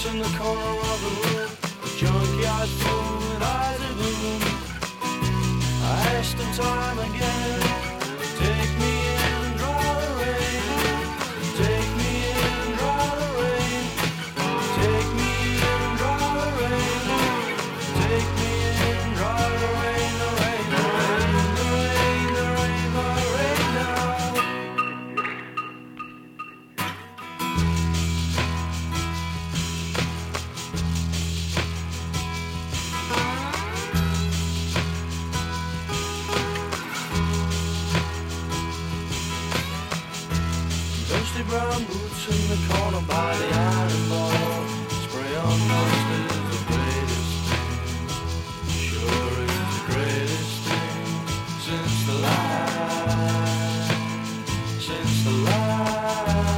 Sits in the corner of the room, junkyard fool and eyes of gloom. I asked him time again, take me in and dry the rain, take me in and dry the rain, take me in and dry the rain, take me in and dry the rain, the rain, the rain, the rain, the rain, the rain now. Brown boots in the corner by the iron bar. Spray on mustard is the greatest thing. Sure is the greatest thing since the light, since the light.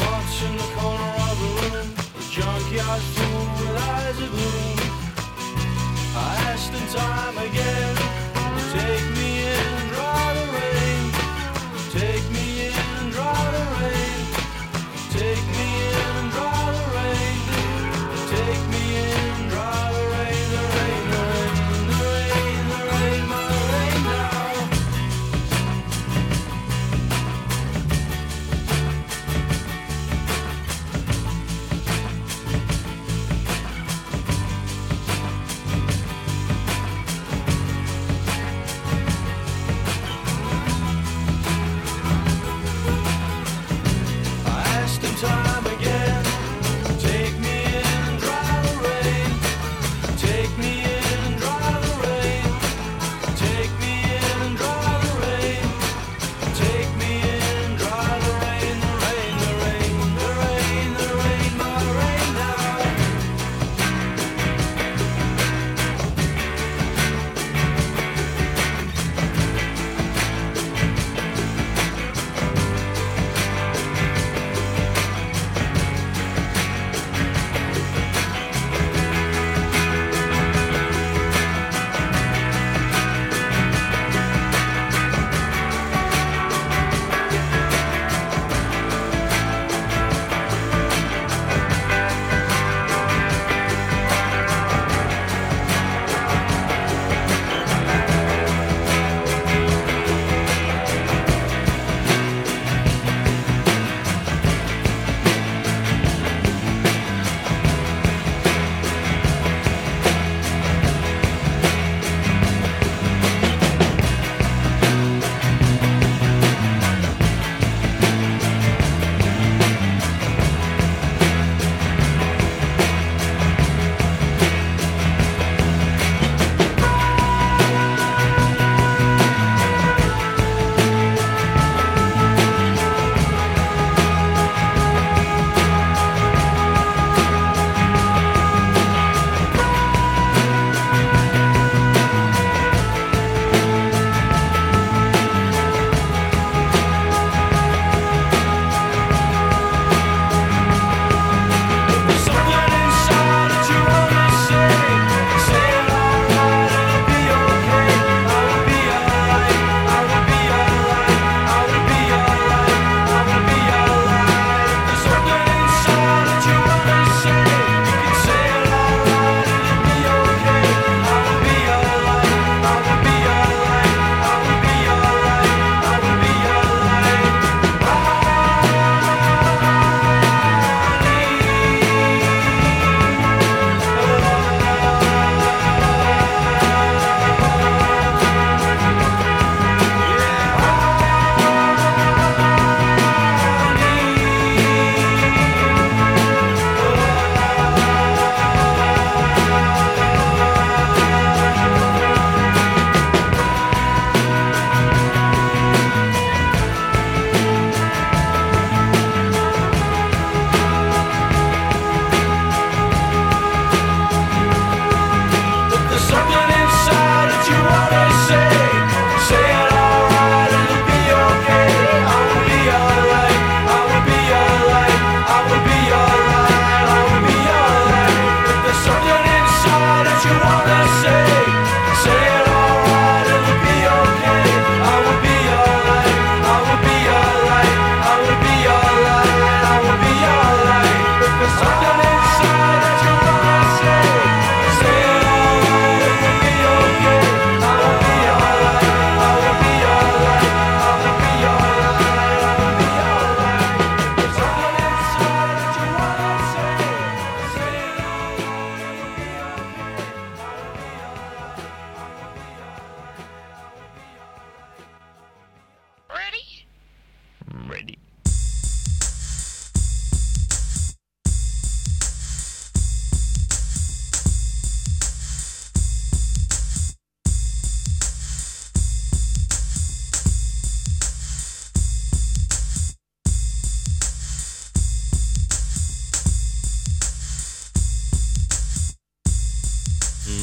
March in the corner of the room, the junkyard fool with eyes of gloom. I asked in time again, take me in and dry the rain. Take me in and dry the rain. Take me in and dry the rain. Take me in and dry the rain. The rain, the rain, the rain, the rain, my rain now.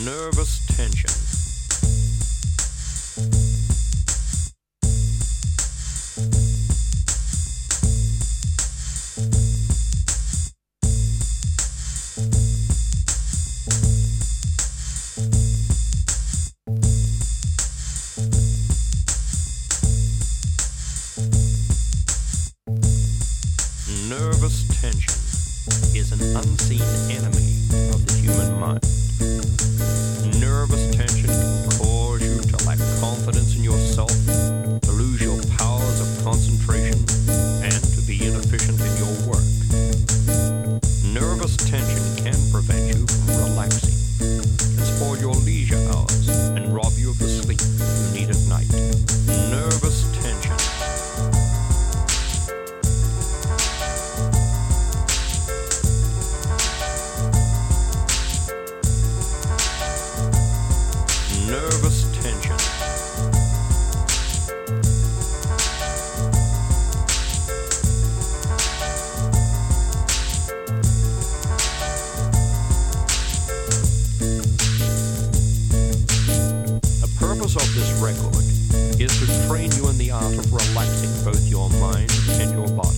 nervous tension. Nervous tension is an unseen enemy of the human mind. Nervous tension can cause you to lack confidence in yourself, to lose your powers of concentration, and to be inefficient in your work. Nervous tension can prevent you from relaxing, can spoil your leisure hours, and rob you of the sleep you need at night. Nervous tension. Nervous tension. The purpose of this record is to train you in the art of relaxing both your mind and your body.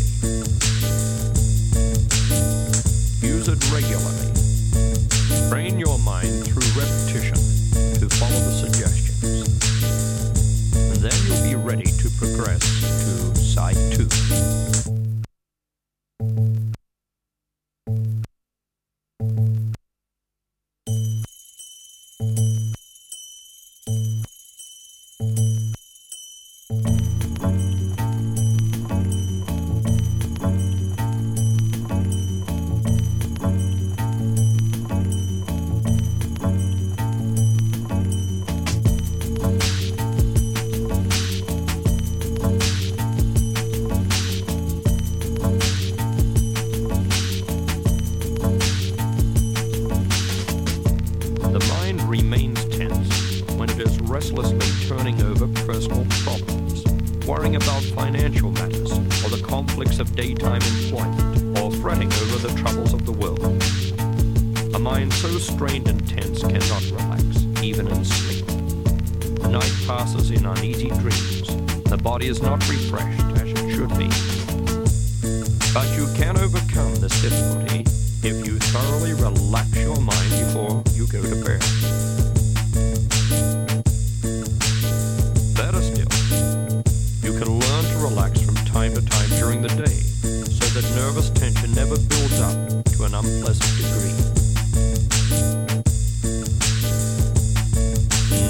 Use it regularly. Train your mind through repetition. Follow the suggestions, and then you'll be ready to progress to side 2. Remains tense when it is restlessly turning over personal problems, worrying about financial matters or the conflicts of daytime employment, or fretting over the troubles of the world. A mind so strained and tense cannot relax, even in sleep. The night passes in uneasy dreams. The body is not refreshed as it should be. But you can overcome this difficulty if you thoroughly relax your mind before you go to bed. Better still, you can learn to relax from time to time during the day so that nervous tension never builds up to an unpleasant degree.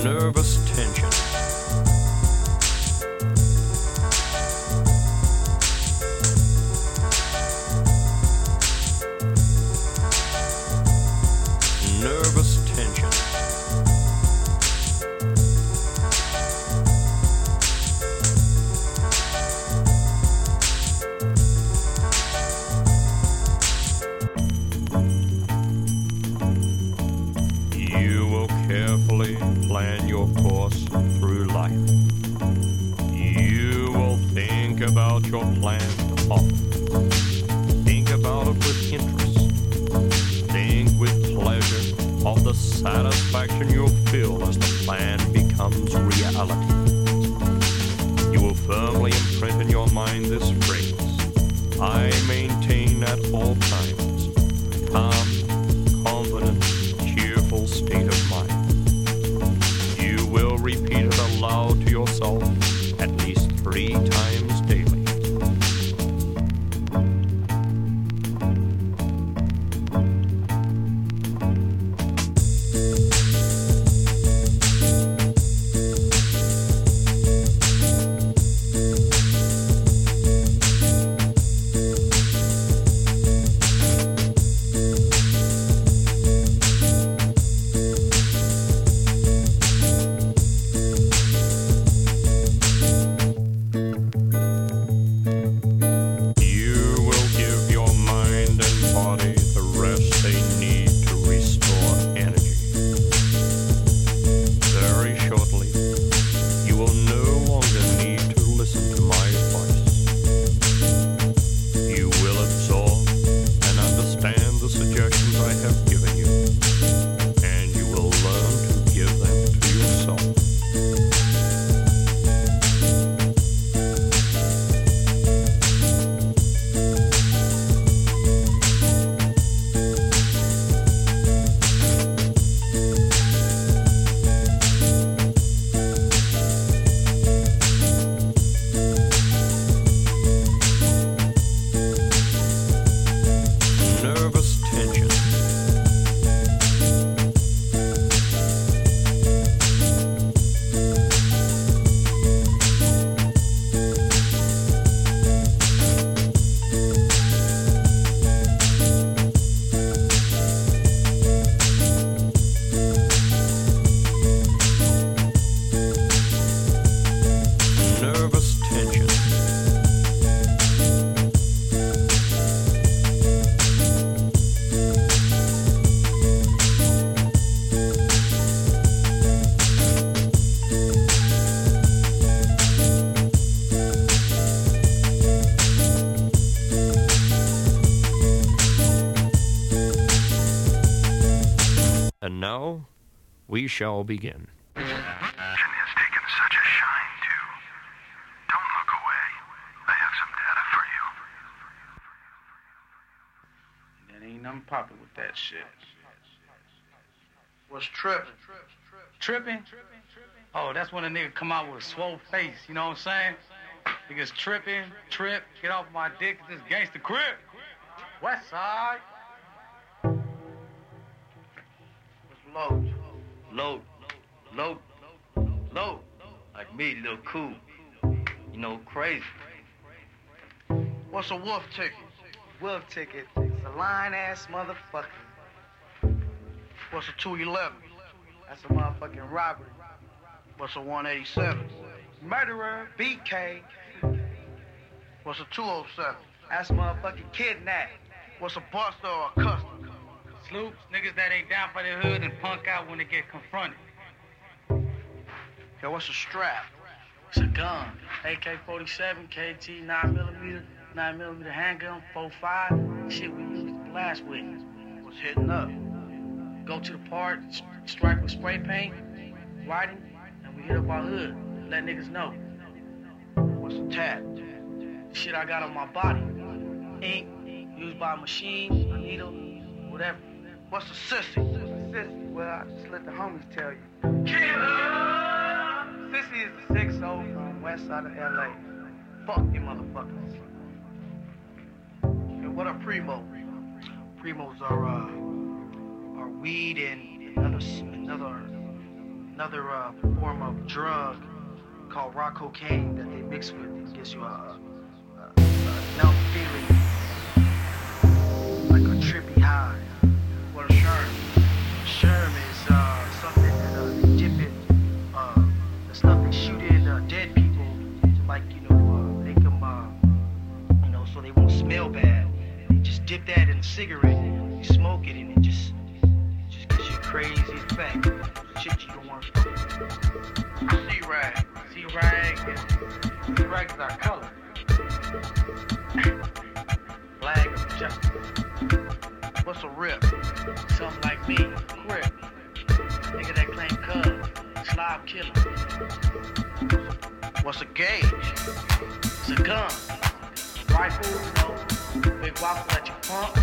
Nervous tension. Nervous tension. You will carefully plan your course through life. You will think about your plan often. Think about it with interest. Think with pleasure of the satisfaction you'll feel as the plan becomes reality. You will firmly imprint in your mind this phrase: I maintain at all times a calm, confident, cheerful state of mind. You will repeat it aloud to yourself at least 3 times daily. And now, we shall begin. I'm popping with that shit. What's tripping? Oh, that's when a nigga come out with a swole face, you know what I'm saying? Niggas tripping, trip, get off my dick, this gangsta crib. West side. What's low. Like me, little cool. You know, crazy. What's a wolf ticket? Wolf ticket. A line-ass motherfucker. What's a 211? That's a motherfucking robbery. What's a 187? Murderer, BK. What's a 207? That's motherfucking kidnap. What's a buster or a custom? Sloops, niggas that ain't down for the hood and punk out when they get confronted. Yo, what's a strap? It's a gun. AK-47, KT, 9mm. 9mm handgun, 4.5, shit we used to blast with. Was hitting up. Go to the park, strike with spray paint, writing, and we hit up our hood. Let niggas know. What's a tat? Shit I got on my body. Ink, used by a machine, a needle, whatever. What's a sissy? Sissy, well, I just let the homies tell you. Killer! Sissy is the 6-0 from the west side of LA. Fuck you motherfuckers. What are primo? Primos are weed and another form of drug called rock cocaine that they mix with and gives you a numb feeling, like a trippy high. What a sherm? Sherm is something that they dip in, the stuff they shoot in dead people to, like, you know, make them you know, so they won't smell bad. Just dip that in a cigarette, you smoke it, and it just gets you crazy as fuck. Shit you don't want to do. C-Rag. C-Rag is our color. Flag of justice. What's a rip? Something like me. Crip. Nigga that claim cuz. Slob killer. What's a gauge? It's a gun. Rifle, you know. Big waffle that you pump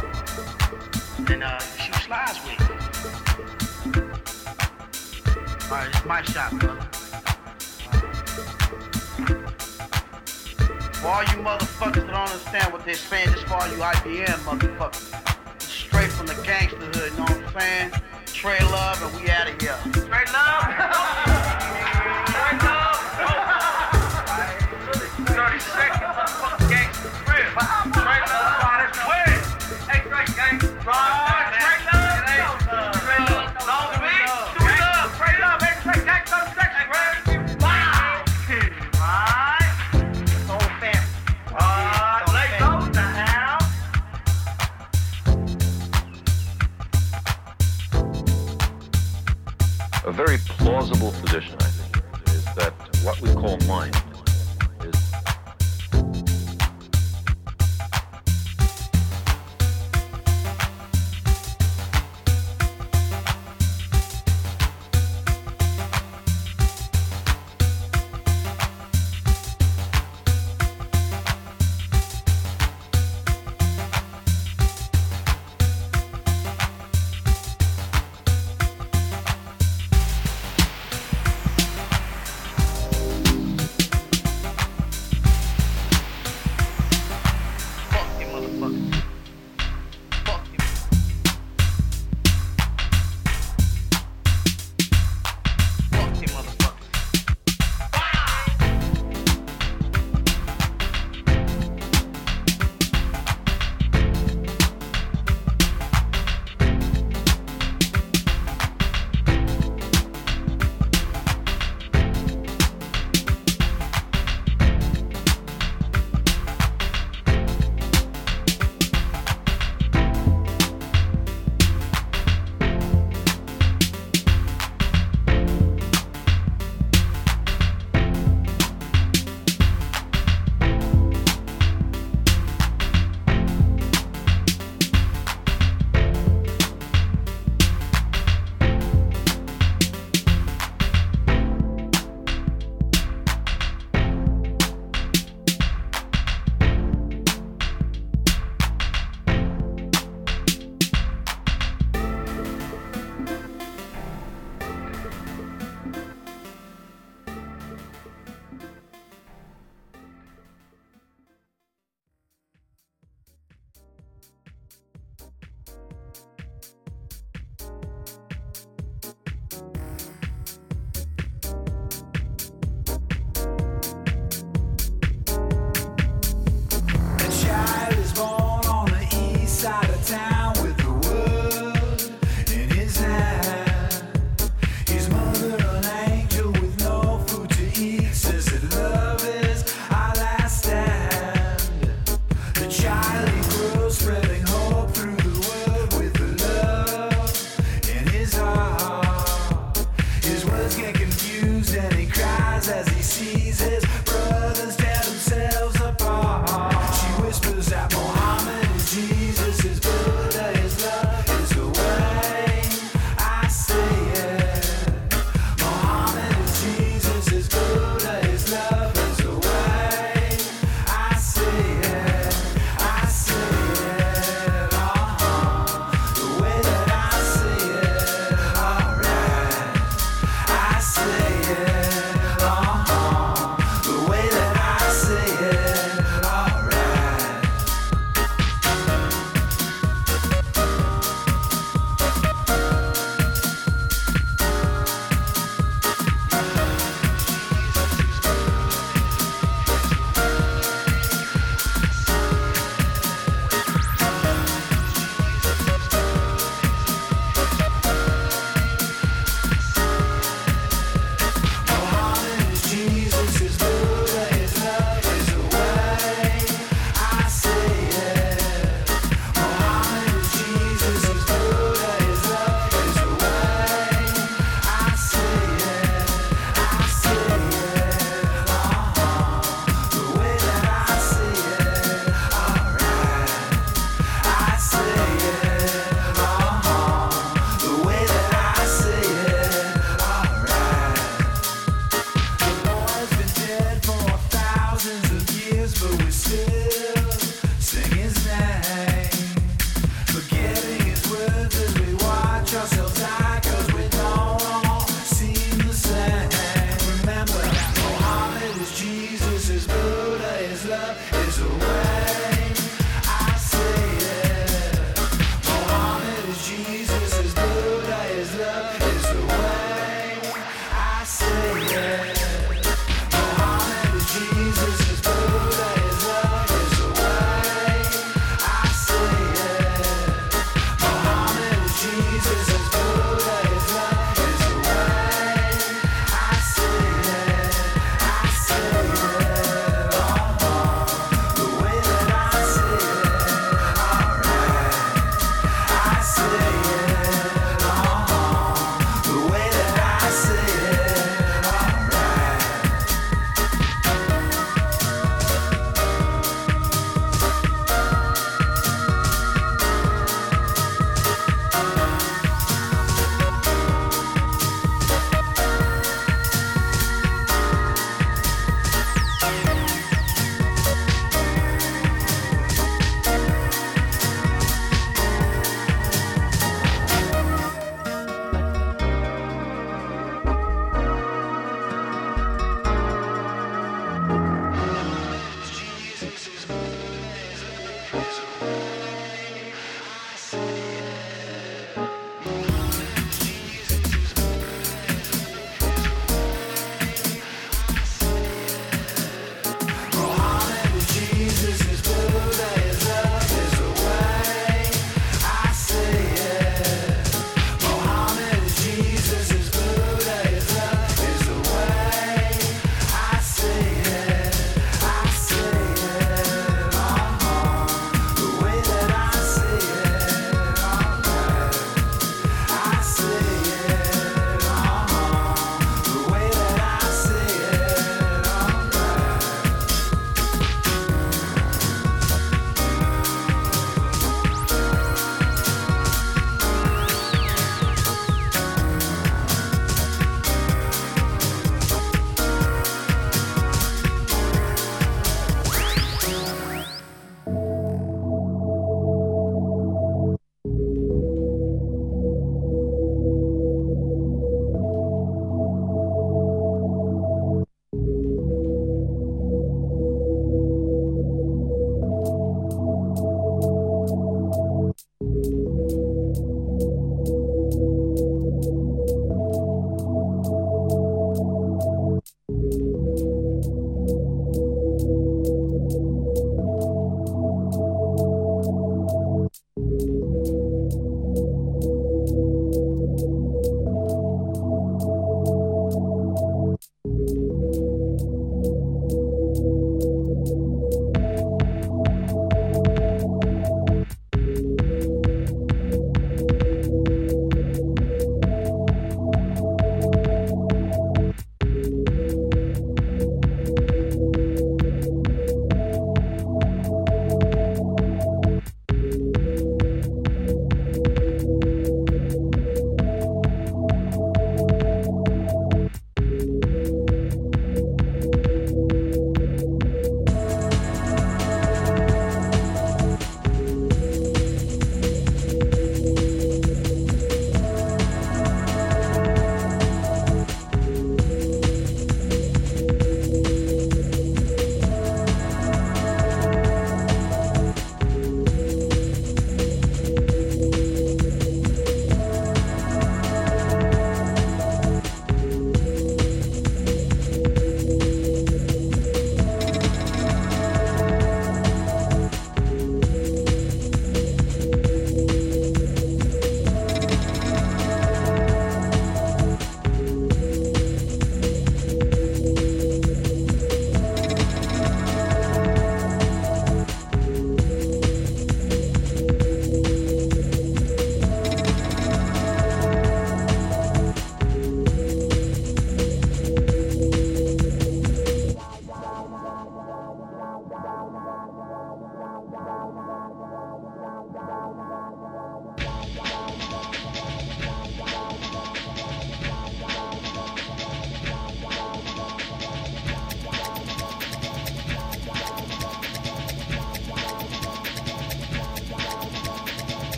and shoot slides with. Alright, it's my shot, brother. For all you motherfuckers that don't understand what they're saying, just for all you IBM motherfuckers. It's straight from the gangster hood, you know what I'm saying? Trey Love and we out of here. Trey Love? Trey Love? Oh. 30 seconds, motherfucking gangster crib. A very plausible position, I think, is that what we call mind is.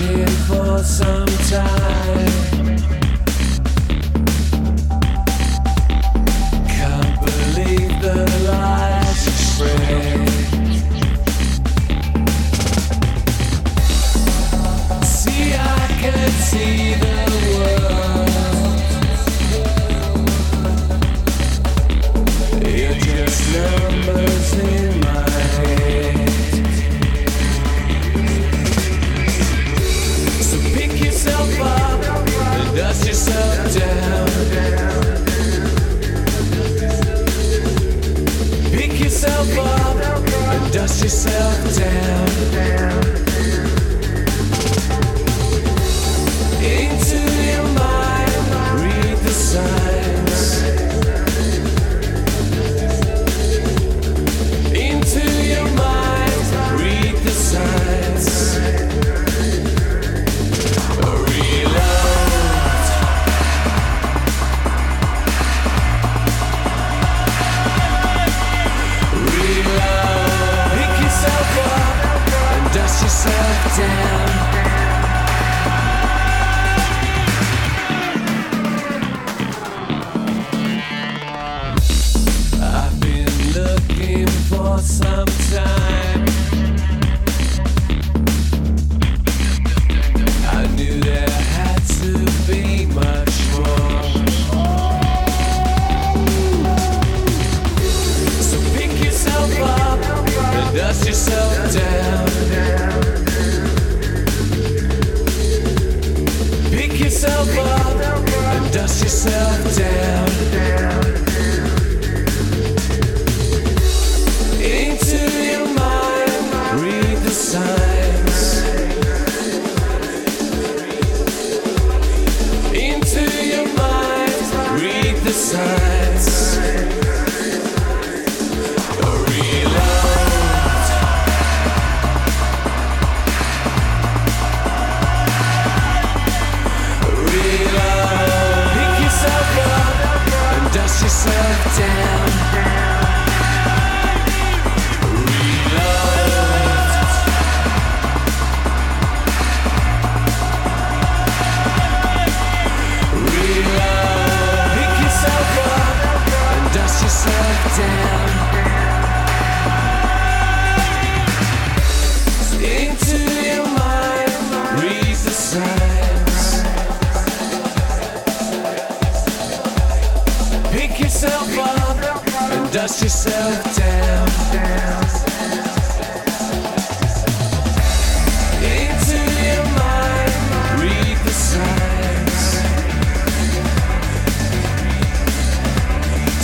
itching for some time. Can't believe the lies you spread. See, I can see the world. Numbers in my head. So pick yourself up and dust yourself down. Pick yourself up and dust yourself down. Into your mind, read the signs. Yourself down. I've been looking for some time. I knew there had to be much more. So pick yourself up and dust yourself down. Yourself up and dust yourself down. Into your mind, read the signs. Into your mind, read the signs. Yourself down, reload, pick yourself up and dust yourself down. Into your mind, read the sign. Yourself up and dust yourself down. Into your mind, read the signs.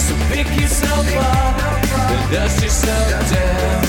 So pick yourself up and dust yourself down.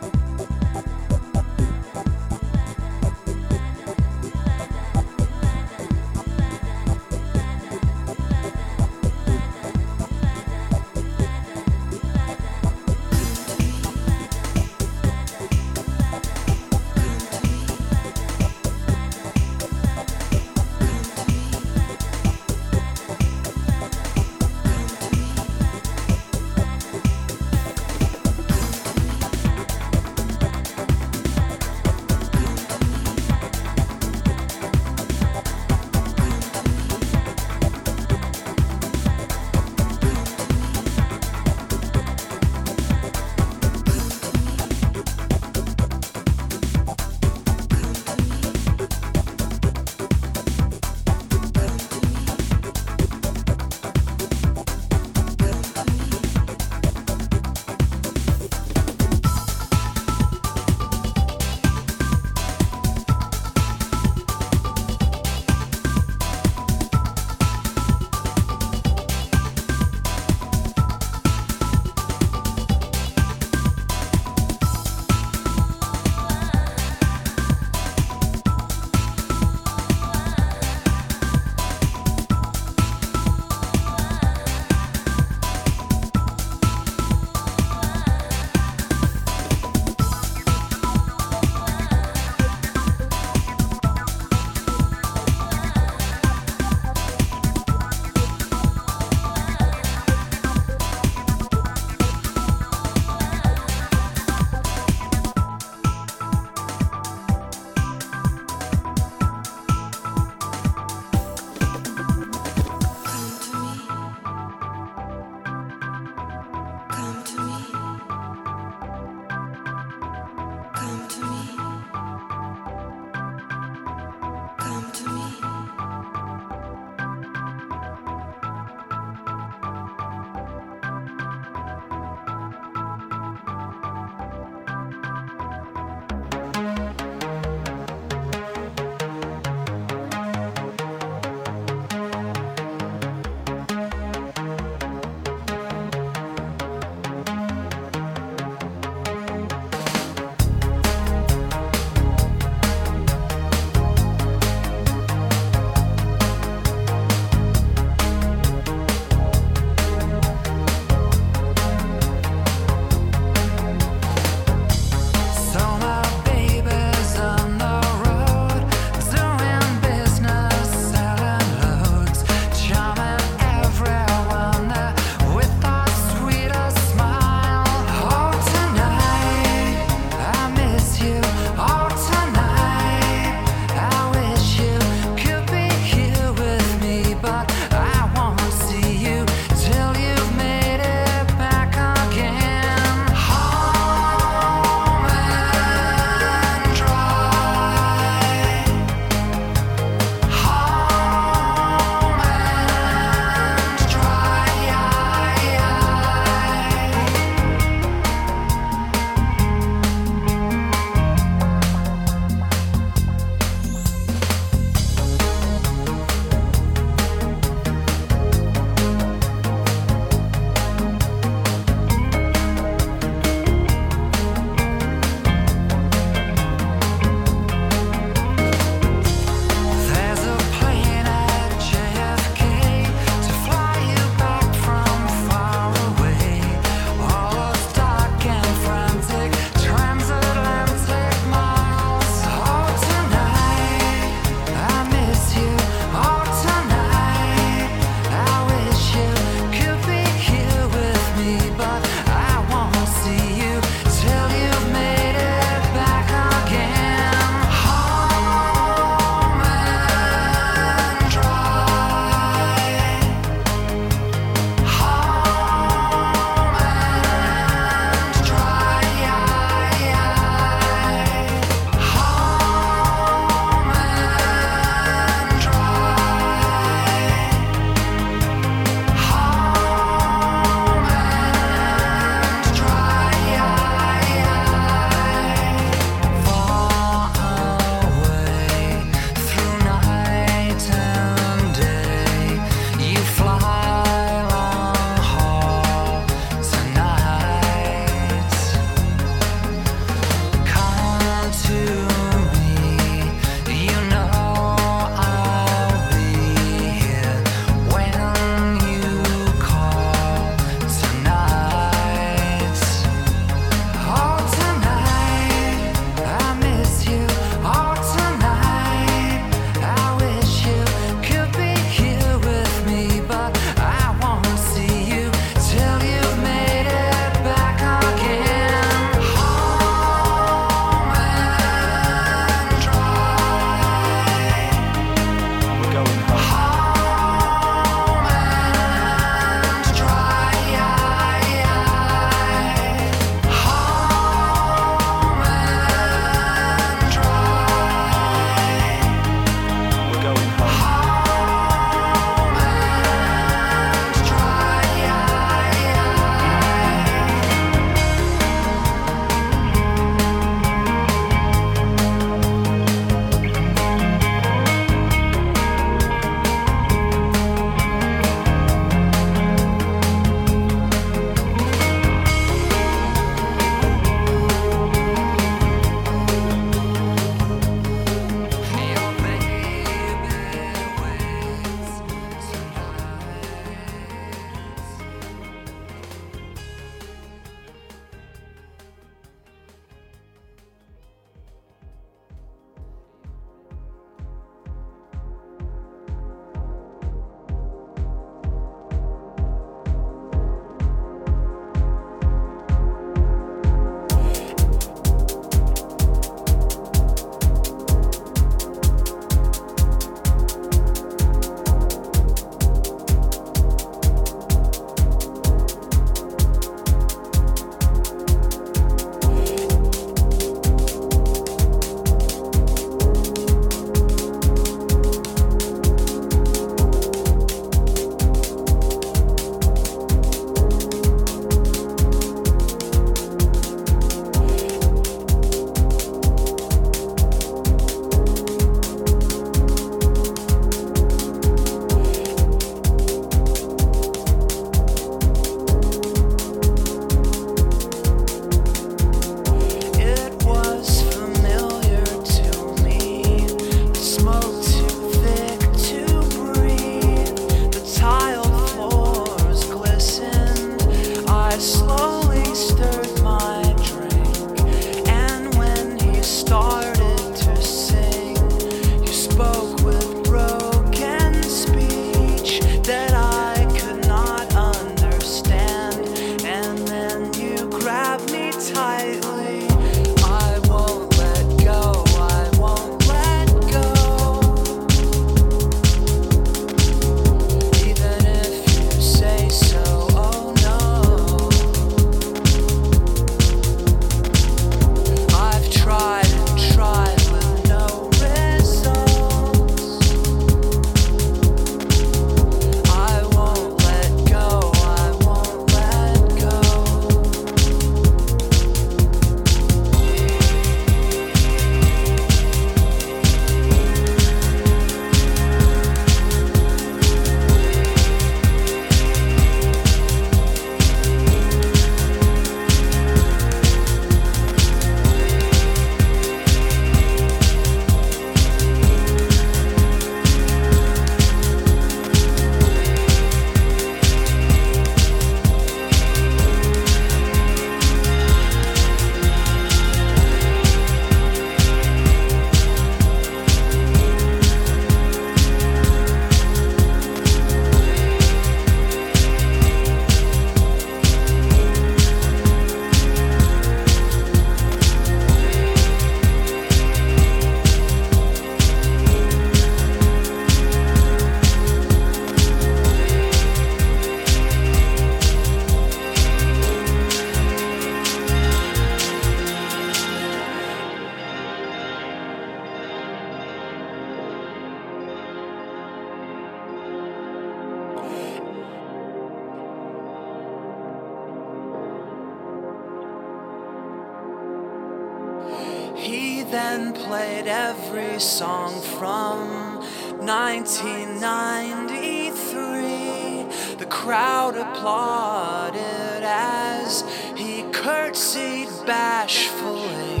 then played every song from 1993. The crowd applauded as he curtsied bashfully.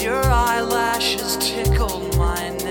Your eyelashes tickled mine.